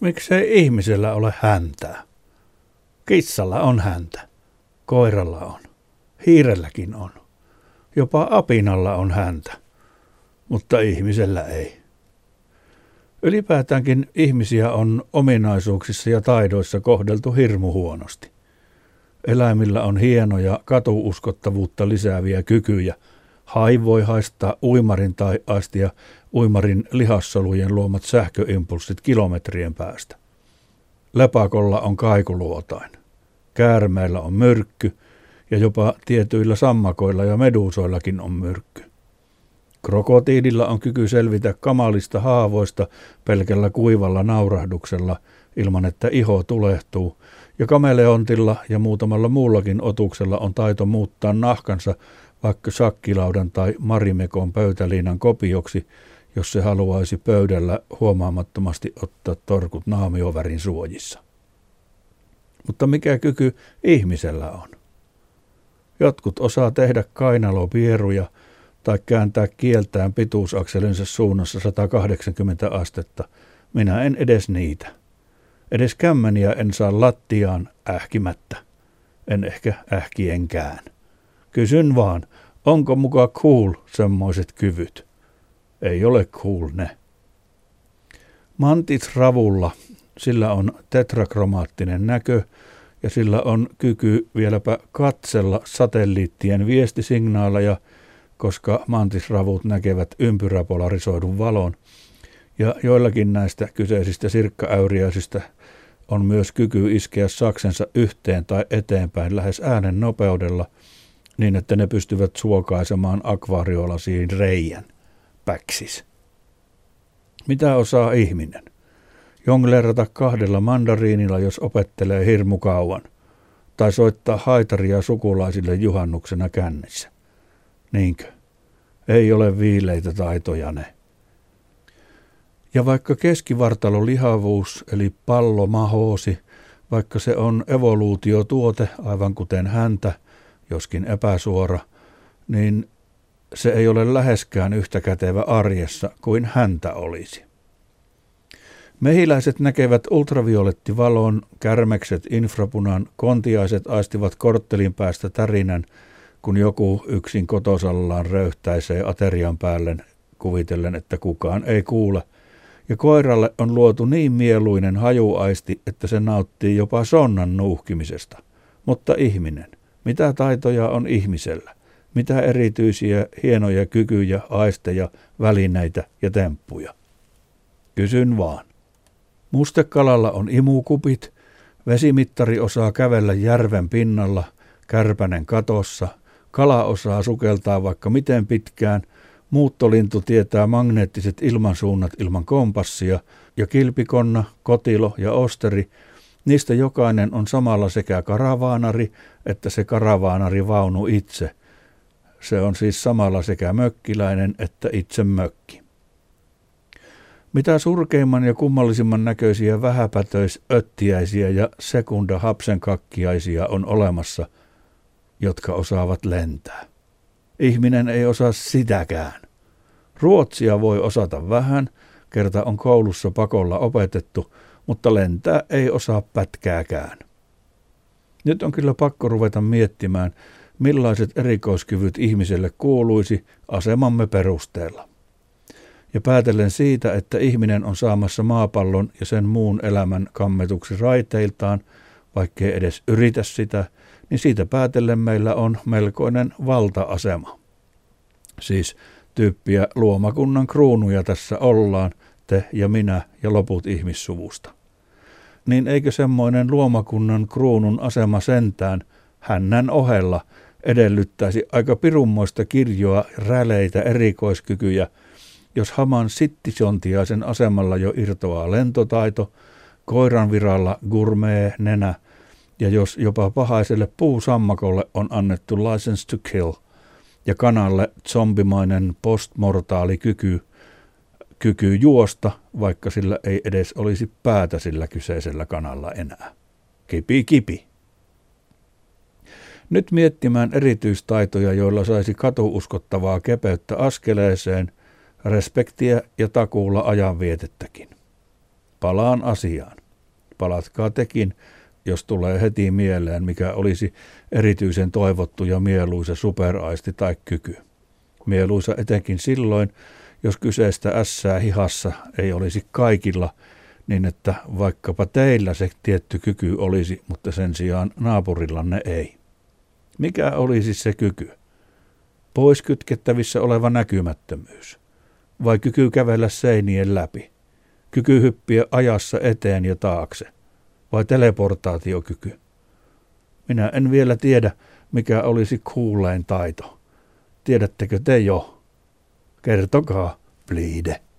Miksei ihmisellä ole häntää? Kissalla on häntä. Koiralla on. Hiirelläkin on. Jopa apinalla on häntä. Mutta ihmisellä ei. Ylipäätäänkin ihmisiä on ominaisuuksissa ja taidoissa kohdeltu hirmu huonosti. Eläimillä on hienoja katuuskottavuutta lisääviä kykyjä. Hai voi haistaa uimarin tai aistia uimarin lihassolujen luomat sähköimpulssit kilometrien päästä. Lepakolla on kaikuluotain. Käärmeillä on myrkky ja jopa tietyillä sammakoilla ja meduusoillakin on myrkky. Krokotiililla on kyky selvitä kamalista haavoista pelkällä kuivalla naurahduksella ilman, että iho tulehtuu, ja kameleontilla ja muutamalla muullakin otuksella on taito muuttaa nahkansa vaikka shakkilaudan tai marimekon pöytäliinan kopioksi, jos se haluaisi pöydällä huomaamattomasti ottaa torkut naamiovärin suojissa. Mutta mikä kyky ihmisellä on? Jotkut osaa tehdä kainalopieruja tai kääntää kieltään pituusakselinsä suunnassa 180 astetta. Minä en edes niitä. Edes kämmeniä en saa lattiaan ähkimättä. En ehkä ähkienkään. Kysyn vaan, onko muka cool semmoiset kyvyt? Ei ole cool ne. Mantisravulla, sillä on tetrakromattinen näkö ja sillä on kyky vieläpä katsella satelliittien viestisignaaleja, koska mantisravut näkevät ympyräpolarisoidun valon, ja joillakin näistä kyseisistä sirkkaäyriäisistä on myös kyky iskeä saksensa yhteen tai eteenpäin lähes äänen nopeudella, niin että ne pystyvät suokaisemaan akvaariolasiin reijän, päksis. Mitä osaa ihminen? Jongleerata kahdella mandariinilla, jos opettelee hirmu kauan, tai soittaa haitaria sukulaisille juhannuksena kännissä. Niinkö? Ei ole viileitä taitoja ne. Ja vaikka keskivartalolihavuus eli pallomahoosi, vaikka se on evoluutiotuote aivan kuten häntä, joskin epäsuora, niin se ei ole läheskään yhtä kätevä arjessa kuin häntä olisi. Mehiläiset näkevät ultraviolettivalon, kärmekset infrapunan, kontiaiset aistivat korttelin päästä tärinän, kun joku yksin kotosallaan röyhtäisee aterian päälle, kuvitellen, että kukaan ei kuule, ja koiralle on luotu niin mieluinen hajuaisti, että se nauttii jopa sonnan nuuhkimisesta. Mutta ihminen, mitä taitoja on ihmisellä? Mitä erityisiä hienoja kykyjä, aisteja, välineitä ja temppuja? Kysyn vaan. Mustekalalla on imukupit, vesimittari osaa kävellä järven pinnalla, kärpänen katossa, kala osaa sukeltaa vaikka miten pitkään, muuttolintu tietää magneettiset ilmansuunnat ilman kompassia, ja kilpikonna, kotilo ja osteri, niistä jokainen on samalla sekä karavaanari että se karavaanarivaunu itse. Se on siis samalla sekä mökkiläinen että itse mökki. Mitä surkeimman ja kummallisimman näköisiä vähäpätöisöttiäisiä ja sekundahapsenkakkiaisia on olemassa, jotka osaavat lentää. Ihminen ei osaa sitäkään. Ruotsia voi osata vähän, kerta on koulussa pakolla opetettu, mutta lentää ei osaa pätkääkään. Nyt on kyllä pakko ruveta miettimään, millaiset erikoiskyvyt ihmiselle kuuluisi asemamme perusteella. Ja päätellen siitä, että ihminen on saamassa maapallon ja sen muun elämän kammetuksi raiteiltaan, vaikkei edes yritä sitä, niin siitä päätellen meillä on melkoinen valta-asema. Siis tyyppiä luomakunnan kruunuja tässä ollaan, te ja minä ja loput ihmissuvusta. Niin eikö semmoinen luomakunnan kruunun asema sentään hännän ohella edellyttäisi aika pirunmoista kirjoa räleitä erikoiskykyjä, jos haman sittisontiaisen asemalla jo irtoaa lentotaito, koiran viralla gourmet nenä, ja jos jopa pahaiselle puusammakolle on annettu license to kill, ja kanalle zombimainen postmortaalikyky, kyky juosta, vaikka sillä ei edes olisi päätä sillä kyseisellä kanalla enää. Kipi kipi. Nyt miettimään erityistaitoja, joilla saisi katuuskottavaa kepeyttä askeleeseen, respektiä ja takuulla ajanvietettäkin. Palaan asiaan. Palatkaa tekin, jos tulee heti mieleen, mikä olisi erityisen toivottu ja mieluisa superaisti tai kyky. Mieluisa etenkin silloin, jos kyseistä ässää hihassa ei olisi kaikilla, niin että vaikkapa teillä se tietty kyky olisi, mutta sen sijaan naapurillanne ei. Mikä olisi se kyky? Pois kytkettävissä oleva näkymättömyys? Vai kyky kävellä seinien läpi? Kyky hyppiä ajassa eteen ja taakse? Vai teleportaatiokyky? Minä en vielä tiedä, mikä olisi coollein taito. Tiedättekö te jo? Kertokaa, Pliide.